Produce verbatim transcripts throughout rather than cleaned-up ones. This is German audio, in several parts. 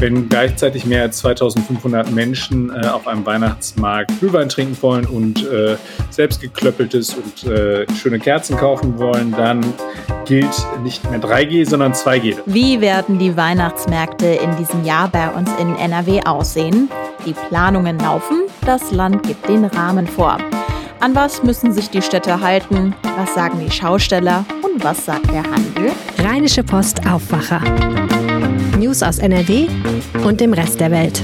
Wenn gleichzeitig mehr als zweitausendfünfhundert Menschen äh, auf einem Weihnachtsmarkt Glühwein trinken wollen und äh, selbstgeklöppeltes und äh, schöne Kerzen kaufen wollen, dann gilt nicht mehr drei G, sondern zwei G. Wie werden die Weihnachtsmärkte in diesem Jahr bei uns in N R W aussehen? Die Planungen laufen, das Land gibt den Rahmen vor. An was müssen sich die Städte halten? Was sagen die Schausteller? Und was sagt der Handel? Rheinische Post Aufwacher. News aus N R W und dem Rest der Welt.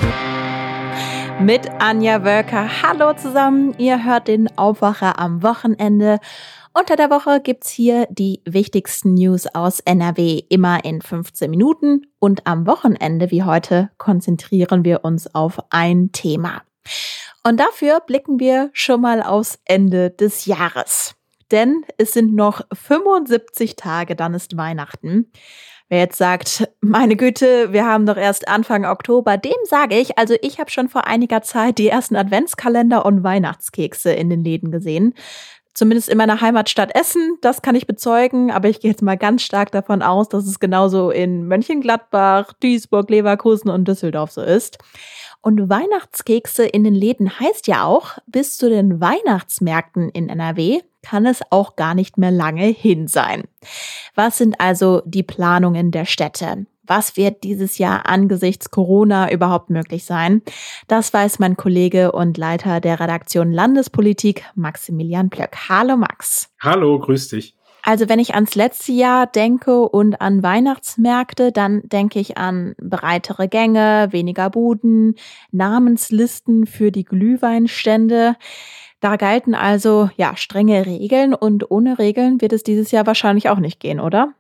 Mit Anja Wölker. Hallo zusammen, ihr hört den Aufwacher am Wochenende. Unter der Woche gibt's hier die wichtigsten News aus N R W, immer in fünfzehn Minuten. Und am Wochenende wie heute konzentrieren wir uns auf ein Thema. Und dafür blicken wir schon mal aufs Ende des Jahres. Denn es sind noch fünfundsiebzig Tage, dann ist Weihnachten. Wer jetzt sagt, meine Güte, wir haben doch erst Anfang Oktober, dem sage ich, also ich habe schon vor einiger Zeit die ersten Adventskalender und Weihnachtskekse in den Läden gesehen. Zumindest in meiner Heimatstadt Essen, das kann ich bezeugen, aber ich gehe jetzt mal ganz stark davon aus, dass es genauso in Mönchengladbach, Duisburg, Leverkusen und Düsseldorf so ist. Und Weihnachtskekse in den Läden heißt ja auch, bis zu den Weihnachtsmärkten in N R W kann es auch gar nicht mehr lange hin sein. Was sind also die Planungen der Städte? Was wird dieses Jahr angesichts Corona überhaupt möglich sein? Das weiß mein Kollege und Leiter der Redaktion Landespolitik, Maximilian Plöck. Hallo Max. Hallo, grüß dich. Also wenn ich ans letzte Jahr denke und an Weihnachtsmärkte, dann denke ich an breitere Gänge, weniger Buden, Namenslisten für die Glühweinstände. Da galten also ja strenge Regeln und ohne Regeln wird es dieses Jahr wahrscheinlich auch nicht gehen, oder?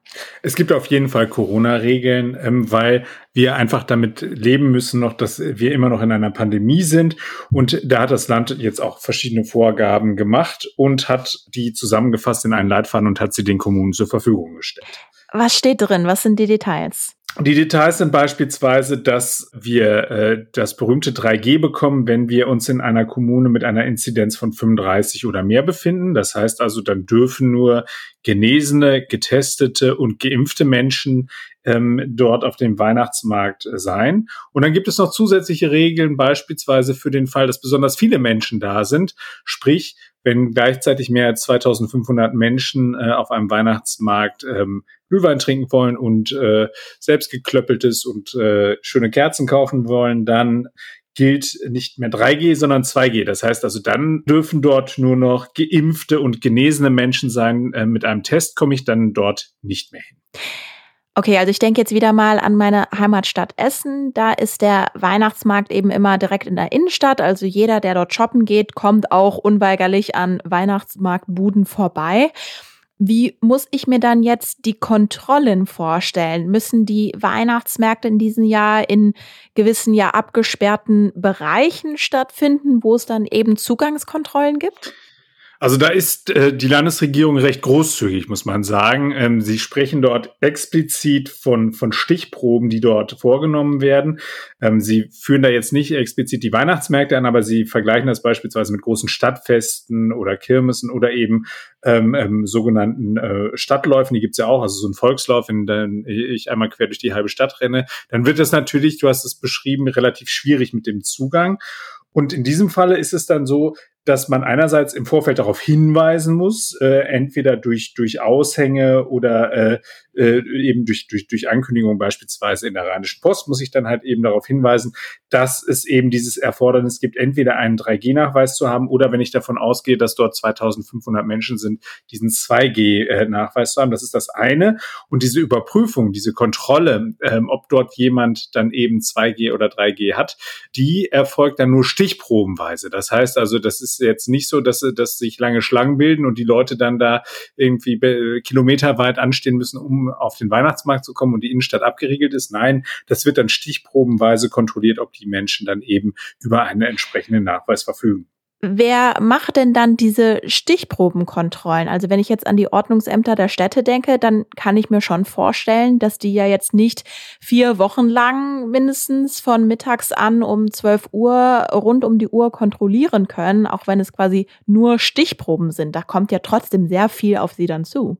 Es gibt auf jeden Fall Corona-Regeln, ähm, weil wir einfach damit leben müssen noch, dass wir immer noch in einer Pandemie sind. Und da hat das Land jetzt auch verschiedene Vorgaben gemacht und hat die zusammengefasst in einen Leitfaden und hat sie den Kommunen zur Verfügung gestellt. Was steht drin? Was sind die Details? Die Details sind beispielsweise, dass wir äh, das berühmte drei G bekommen, wenn wir uns in einer Kommune mit einer Inzidenz von fünfunddreißig oder mehr befinden. Das heißt also, dann dürfen nur genesene, getestete und geimpfte Menschen ähm, dort auf dem Weihnachtsmarkt sein. Und dann gibt es noch zusätzliche Regeln, beispielsweise für den Fall, dass besonders viele Menschen da sind, sprich, wenn gleichzeitig mehr als zweitausendfünfhundert Menschen äh, auf einem Weihnachtsmarkt ähm, Glühwein trinken wollen und äh, selbstgeklöppeltes und äh, schöne Kerzen kaufen wollen, dann gilt nicht mehr drei G, sondern zwei G. Das heißt also, dann dürfen dort nur noch geimpfte und genesene Menschen sein. Äh, mit einem Test komme ich dann dort nicht mehr hin. Okay, also ich denke jetzt wieder mal an meine Heimatstadt Essen. Da ist der Weihnachtsmarkt eben immer direkt in der Innenstadt. Also jeder, der dort shoppen geht, kommt auch unweigerlich an Weihnachtsmarktbuden vorbei. Wie muss ich mir dann jetzt die Kontrollen vorstellen? Müssen die Weihnachtsmärkte in diesem Jahr in gewissen ja abgesperrten Bereichen stattfinden, wo es dann eben Zugangskontrollen gibt? Also da ist äh, die Landesregierung recht großzügig, muss man sagen. Ähm, sie sprechen dort explizit von von Stichproben, die dort vorgenommen werden. Ähm, sie führen da jetzt nicht explizit die Weihnachtsmärkte an, aber sie vergleichen das beispielsweise mit großen Stadtfesten oder Kirmessen oder eben ähm, ähm, sogenannten äh, Stadtläufen. Die gibt's ja auch, also so ein Volkslauf, in dem ich einmal quer durch die halbe Stadt renne. Dann wird das natürlich, du hast es beschrieben, relativ schwierig mit dem Zugang. Und in diesem Falle ist es dann so, dass man einerseits im Vorfeld darauf hinweisen muss, äh, entweder durch durch Aushänge oder äh, äh, eben durch durch durch Ankündigungen beispielsweise in der Rheinischen Post muss ich dann halt eben darauf hinweisen, dass es eben dieses Erfordernis gibt, entweder einen drei G-Nachweis zu haben oder, wenn ich davon ausgehe, dass dort zweitausendfünfhundert Menschen sind, diesen zwei G-Nachweis zu haben. Das ist das eine. Und diese Überprüfung, diese Kontrolle, ähm, ob dort jemand dann eben zwei G oder drei G hat, die erfolgt dann nur stichprobenweise. Stichprobenweise. Das heißt also, das ist jetzt nicht so, dass, dass sich lange Schlangen bilden und die Leute dann da irgendwie be- kilometerweit anstehen müssen, um auf den Weihnachtsmarkt zu kommen und die Innenstadt abgeriegelt ist. Nein, das wird dann stichprobenweise kontrolliert, ob die Menschen dann eben über einen entsprechenden Nachweis verfügen. Wer macht denn dann diese Stichprobenkontrollen? Also wenn ich jetzt an die Ordnungsämter der Städte denke, dann kann ich mir schon vorstellen, dass die ja jetzt nicht vier Wochen lang mindestens von mittags an um zwölf Uhr rund um die Uhr kontrollieren können, auch wenn es quasi nur Stichproben sind. Da kommt ja trotzdem sehr viel auf sie dann zu.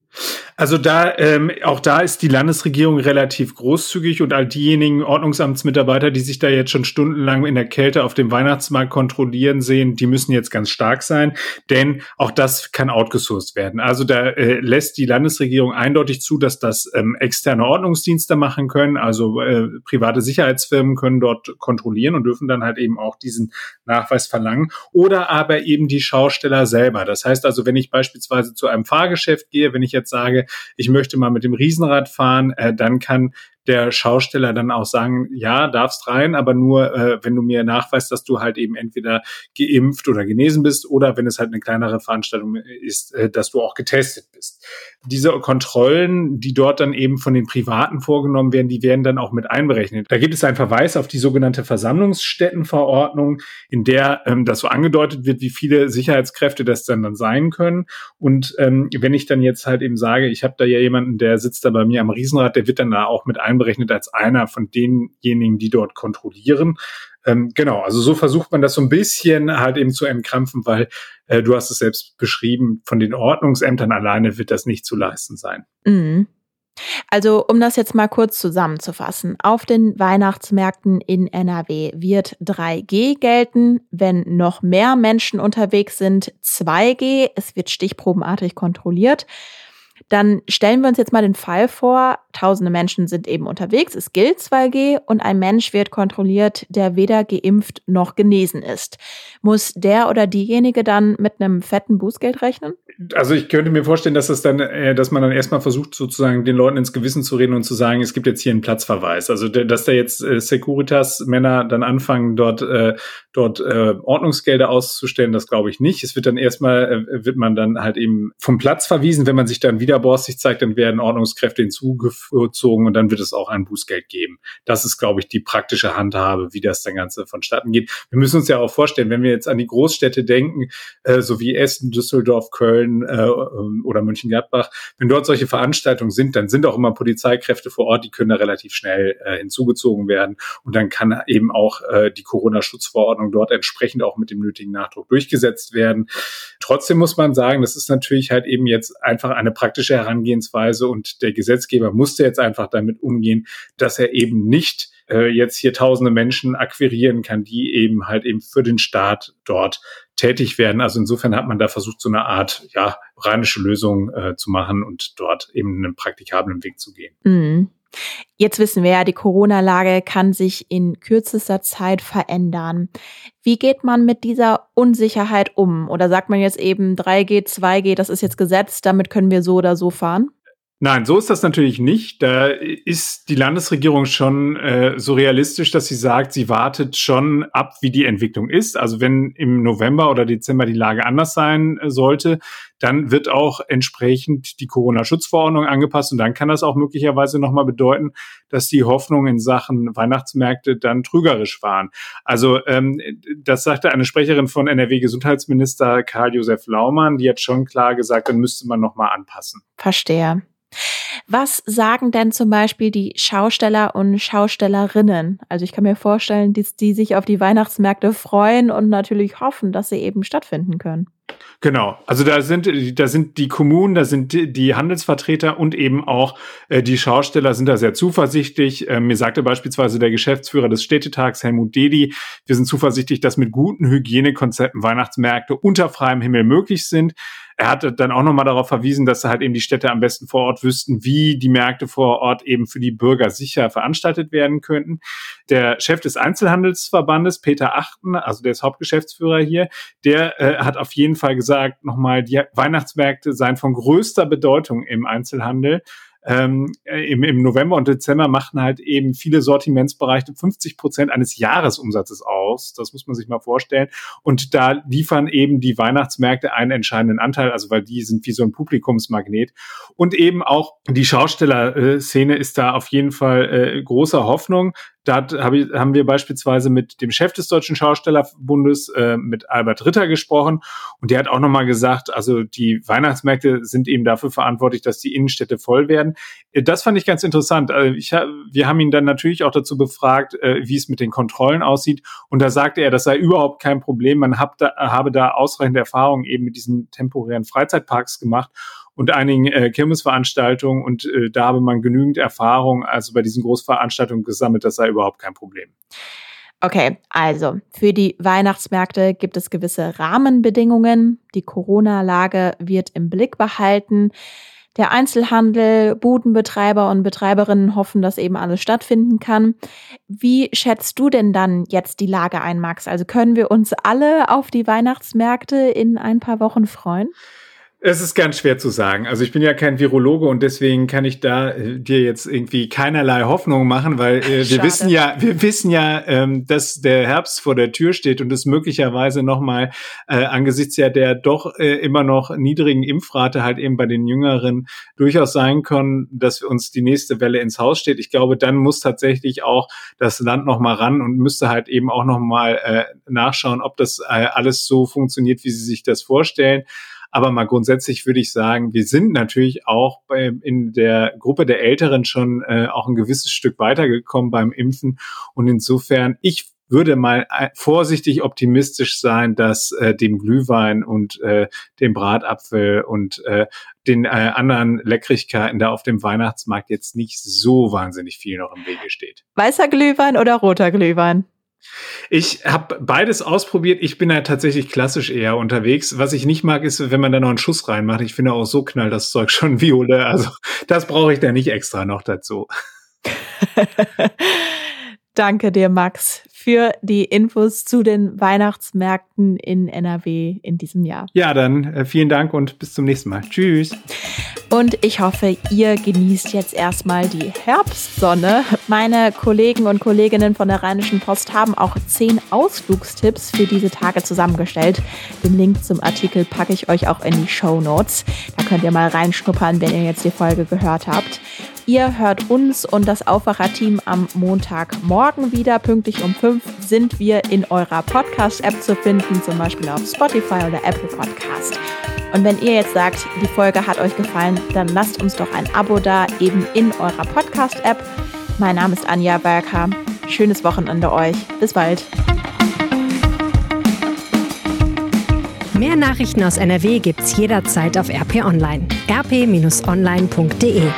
Also da ähm, auch da ist die Landesregierung relativ großzügig und all diejenigen Ordnungsamtsmitarbeiter, die sich da jetzt schon stundenlang in der Kälte auf dem Weihnachtsmarkt kontrollieren sehen, die müssen jetzt ganz stark sein, denn auch das kann outgesourced werden. Also da äh, lässt die Landesregierung eindeutig zu, dass das ähm, externe Ordnungsdienste machen können, also äh, private Sicherheitsfirmen können dort kontrollieren und dürfen dann halt eben auch diesen Nachweis verlangen oder aber eben die Schausteller selber. Das heißt also, wenn ich beispielsweise zu einem Fahrgeschäft gehe, wenn ich jetzt sage, ich möchte mal mit dem Riesenrad fahren, äh, dann kann der Schausteller dann auch sagen, ja, darfst rein, aber nur, äh, wenn du mir nachweist, dass du halt eben entweder geimpft oder genesen bist oder wenn es halt eine kleinere Veranstaltung ist, äh, dass du auch getestet bist. Diese Kontrollen, die dort dann eben von den Privaten vorgenommen werden, die werden dann auch mit einberechnet. Da gibt es einen Verweis auf die sogenannte Versammlungsstättenverordnung, in der ähm, das so angedeutet wird, wie viele Sicherheitskräfte das dann, dann sein können. Und ähm, wenn ich dann jetzt halt eben sage, ich habe da ja jemanden, der sitzt da bei mir am Riesenrad, der wird dann da auch mit einberechnet. berechnet als einer von denjenigen, die dort kontrollieren. Ähm, genau, also so versucht man das so ein bisschen halt eben zu entkrampfen, weil äh, du hast es selbst beschrieben, von den Ordnungsämtern alleine wird das nicht zu leisten sein. Mhm. Also um das jetzt mal kurz zusammenzufassen, auf den Weihnachtsmärkten in N R W wird drei G gelten, wenn noch mehr Menschen unterwegs sind, zwei G, es wird stichprobenartig kontrolliert. Dann stellen wir uns jetzt mal den Fall vor, tausende Menschen sind eben unterwegs, es gilt zwei G und ein Mensch wird kontrolliert, der weder geimpft noch genesen ist. Muss der oder diejenige dann mit einem fetten Bußgeld rechnen? Also ich könnte mir vorstellen, dass das dann, dass man dann erstmal versucht, sozusagen den Leuten ins Gewissen zu reden und zu sagen, es gibt jetzt hier einen Platzverweis. Also dass da jetzt Securitas-Männer dann anfangen, dort dort Ordnungsgelder auszustellen, das glaube ich nicht. Es wird dann erstmal, wird man dann halt eben vom Platz verwiesen, wenn man sich dann wieder borstig zeigt, dann werden Ordnungskräfte hinzugezogen und dann wird es auch ein Bußgeld geben. Das ist, glaube ich, die praktische Handhabe, wie das dann Ganze vonstatten geht. Wir müssen uns ja auch vorstellen, wenn wir jetzt an die Großstädte denken, äh, so wie Essen, Düsseldorf, Köln äh, oder Mönchengladbach, wenn dort solche Veranstaltungen sind, dann sind auch immer Polizeikräfte vor Ort, die können da relativ schnell äh, hinzugezogen werden und dann kann eben auch äh, die Corona-Schutzverordnung dort entsprechend auch mit dem nötigen Nachdruck durchgesetzt werden. Trotzdem muss man sagen, das ist natürlich halt eben jetzt einfach eine praktische Herangehensweise und der Gesetzgeber musste jetzt einfach damit umgehen, dass er eben nicht äh, jetzt hier tausende Menschen akquirieren kann, die eben halt eben für den Staat dort tätig werden. Also insofern hat man da versucht, so eine Art ja rheinische Lösung äh, zu machen und dort eben einen praktikablen Weg zu gehen. Mhm. Jetzt wissen wir ja, die Corona-Lage kann sich in kürzester Zeit verändern. Wie geht man mit dieser Unsicherheit um? Oder sagt man jetzt eben drei G, zwei G, das ist jetzt Gesetz, damit können wir so oder so fahren? Nein, so ist das natürlich nicht. Da ist die Landesregierung schon äh, so realistisch, dass sie sagt, sie wartet schon ab, wie die Entwicklung ist. Also wenn im November oder Dezember die Lage anders sein äh, sollte, dann wird auch entsprechend die Corona-Schutzverordnung angepasst. Und dann kann das auch möglicherweise nochmal bedeuten, dass die Hoffnungen in Sachen Weihnachtsmärkte dann trügerisch waren. Also ähm, das sagte eine Sprecherin von N R W-Gesundheitsminister Karl-Josef Laumann. Die hat schon klar gesagt, dann müsste man nochmal anpassen. Verstehe. Was sagen denn zum Beispiel die Schausteller und Schaustellerinnen? Also ich kann mir vorstellen, dass die sich auf die Weihnachtsmärkte freuen und natürlich hoffen, dass sie eben stattfinden können. Genau, also da sind da sind die Kommunen, da sind die Handelsvertreter und eben auch äh, die Schausteller sind da sehr zuversichtlich. Äh, mir sagte beispielsweise der Geschäftsführer des Städtetags, Helmut Dedy, wir sind zuversichtlich, dass mit guten Hygienekonzepten Weihnachtsmärkte unter freiem Himmel möglich sind. Er hatte dann auch nochmal darauf verwiesen, dass halt eben die Städte am besten vor Ort wüssten, wie die Märkte vor Ort eben für die Bürger sicher veranstaltet werden könnten. Der Chef des Einzelhandelsverbandes, Peter Achten, also der ist Hauptgeschäftsführer hier, der äh, hat auf jeden Fall gesagt, nochmal, die Weihnachtsmärkte seien von größter Bedeutung im Einzelhandel. Ähm, im, im November und Dezember machten halt eben viele Sortimentsbereiche fünfzig Prozent eines Jahresumsatzes auf. aus. Das muss man sich mal vorstellen. Und da liefern eben die Weihnachtsmärkte einen entscheidenden Anteil, also weil die sind wie so ein Publikumsmagnet. Und eben auch die Schaustellerszene ist da auf jeden Fall äh, großer Hoffnung. Da hab ich, haben wir beispielsweise mit dem Chef des Deutschen Schaustellerbundes, äh, mit Albert Ritter gesprochen. Und der hat auch nochmal gesagt, also die Weihnachtsmärkte sind eben dafür verantwortlich, dass die Innenstädte voll werden. Das fand ich ganz interessant. Also ich, wir haben ihn dann natürlich auch dazu befragt, äh, wie es mit den Kontrollen aussieht. Und da sagte er, das sei überhaupt kein Problem. Man hab da, habe da ausreichend Erfahrung eben mit diesen temporären Freizeitparks gemacht und einigen äh, Kirmesveranstaltungen, und äh, da habe man genügend Erfahrung, also bei diesen Großveranstaltungen gesammelt, das sei überhaupt kein Problem. Okay, also für die Weihnachtsmärkte gibt es gewisse Rahmenbedingungen. Die Corona-Lage wird im Blick behalten. Der Einzelhandel, Budenbetreiber und Betreiberinnen hoffen, dass eben alles stattfinden kann. Wie schätzt du denn dann jetzt die Lage ein, Max? Also können wir uns alle auf die Weihnachtsmärkte in ein paar Wochen freuen? Es ist ganz schwer zu sagen. Also ich bin ja kein Virologe und deswegen kann ich da äh, dir jetzt irgendwie keinerlei Hoffnung machen, weil äh, wir wissen ja, wir wissen ja, ähm, dass der Herbst vor der Tür steht und es möglicherweise nochmal äh, angesichts ja der doch äh, immer noch niedrigen Impfrate halt eben bei den Jüngeren durchaus sein können, dass uns die nächste Welle ins Haus steht. Ich glaube, dann muss tatsächlich auch das Land nochmal ran und müsste halt eben auch nochmal äh, nachschauen, ob das äh, alles so funktioniert, wie sie sich das vorstellen. Aber mal grundsätzlich würde ich sagen, wir sind natürlich auch bei, in der Gruppe der Älteren schon äh, auch ein gewisses Stück weitergekommen beim Impfen. Und insofern, ich würde mal vorsichtig optimistisch sein, dass äh, dem Glühwein und äh, dem Bratapfel und äh, den äh, anderen Leckrigkeiten da auf dem Weihnachtsmarkt jetzt nicht so wahnsinnig viel noch im Wege steht. Weißer Glühwein oder roter Glühwein? Ich habe beides ausprobiert. Ich bin ja tatsächlich klassisch eher unterwegs. Was ich nicht mag, ist, wenn man da noch einen Schuss reinmacht. Ich finde auch, so knallt das Zeug schon Viole. Also das brauche ich da nicht extra noch dazu. Danke dir, Max, für die Infos zu den Weihnachtsmärkten in N R W in diesem Jahr. Ja, dann vielen Dank und bis zum nächsten Mal. Tschüss. Und ich hoffe, ihr genießt jetzt erstmal die Herbstsonne. Meine Kollegen und Kolleginnen von der Rheinischen Post haben auch zehn Ausflugstipps für diese Tage zusammengestellt. Den Link zum Artikel packe ich euch auch in die Shownotes. Da könnt ihr mal reinschnuppern, wenn ihr jetzt die Folge gehört habt. Ihr hört uns und das Aufwacher-Team am Montagmorgen wieder. Pünktlich um fünf sind wir in eurer Podcast-App zu finden, zum Beispiel auf Spotify oder Apple Podcast. Und wenn ihr jetzt sagt, die Folge hat euch gefallen, dann lasst uns doch ein Abo da, eben in eurer Podcast-App. Mein Name ist Anja Wölker. Schönes Wochenende euch. Bis bald. Mehr Nachrichten aus N R W gibt's jederzeit auf R P Online. r p dash online punkt de